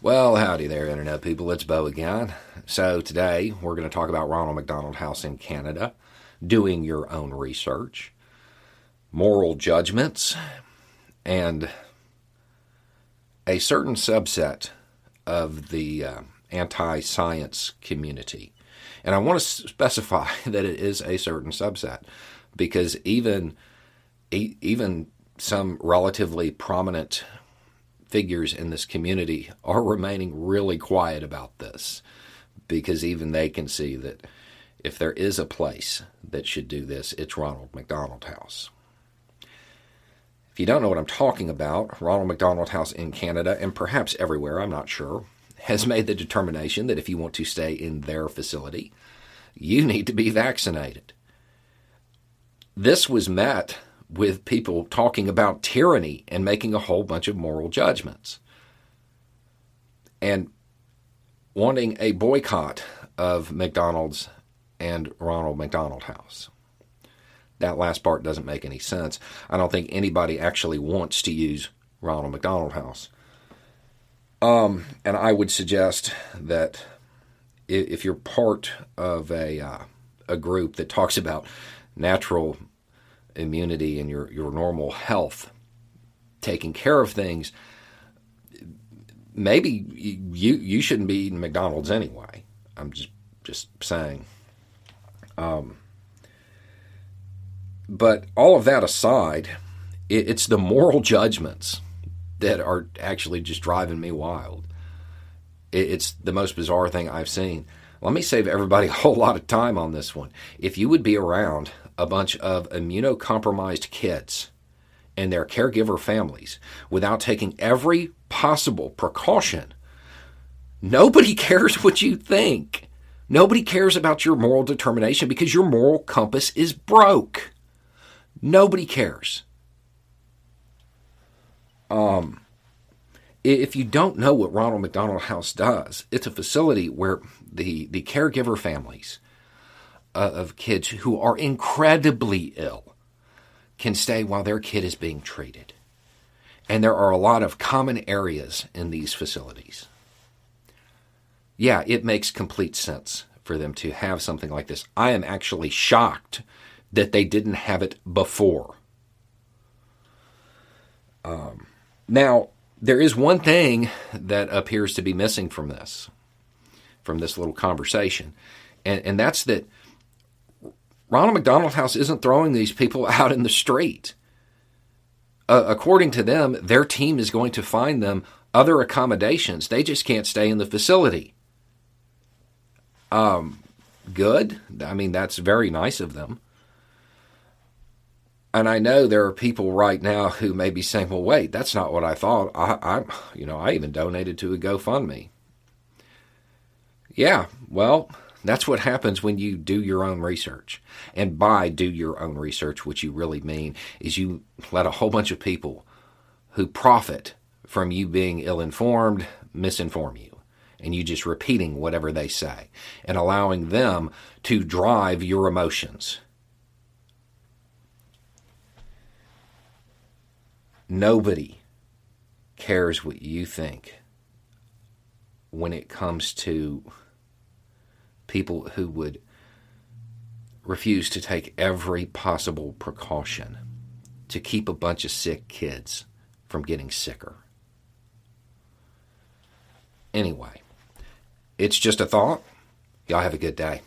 Well, howdy there, Internet people. It's Bo again. So today we're going to talk about Ronald McDonald House in Canada, doing your own research, moral judgments, and a certain subset of the anti-science community. And I want to specify that it is a certain subset, because even some relatively prominent figures in this community are remaining really quiet about this, because even they can see that if there is a place that should do this, it's Ronald McDonald House. If you don't know what I'm talking about, Ronald McDonald House in Canada, and perhaps everywhere, I'm not sure, has made the determination that if you want to stay in their facility, you need to be vaccinated. This was met with people talking about tyranny and making a whole bunch of moral judgments and wanting a boycott of McDonald's and Ronald McDonald House. That last part doesn't make any sense. I don't think anybody actually wants to use Ronald McDonald House. And I would suggest that if you're part of a group that talks about natural immunity and your normal health, taking care of things, maybe you shouldn't be eating McDonald's anyway. I'm just saying. But all of that aside, it's the moral judgments that are actually just driving me wild. It's the most bizarre thing I've seen. Let me save everybody a whole lot of time on this one. If you would be around a bunch of immunocompromised kids and their caregiver families without taking every possible precaution, nobody cares what you think. Nobody cares about your moral determination because your moral compass is broke. Nobody cares. If you don't know what Ronald McDonald House does, it's a facility where the caregiver families of kids who are incredibly ill can stay while their kid is being treated. And there are a lot of common areas in these facilities. Yeah, it makes complete sense for them to have something like this. I am actually shocked that they didn't have it before. Now, there is one thing that appears to be missing from this little conversation, and that's that Ronald McDonald House isn't throwing these people out in the street. According to them, their team is going to find them other accommodations. They just can't stay in the facility. Good. I mean, that's very nice of them. And I know there are people right now who may be saying, well, wait, that's not what I thought. I even donated to a GoFundMe. Yeah, well, that's what happens when you do your own research. And by do your own research, what you really mean is you let a whole bunch of people who profit from you being ill-informed misinform you. And you just repeating whatever they say and allowing them to drive your emotions. Nobody cares what you think when it comes to people who would refuse to take every possible precaution to keep a bunch of sick kids from getting sicker. Anyway, it's just a thought. Y'all have a good day.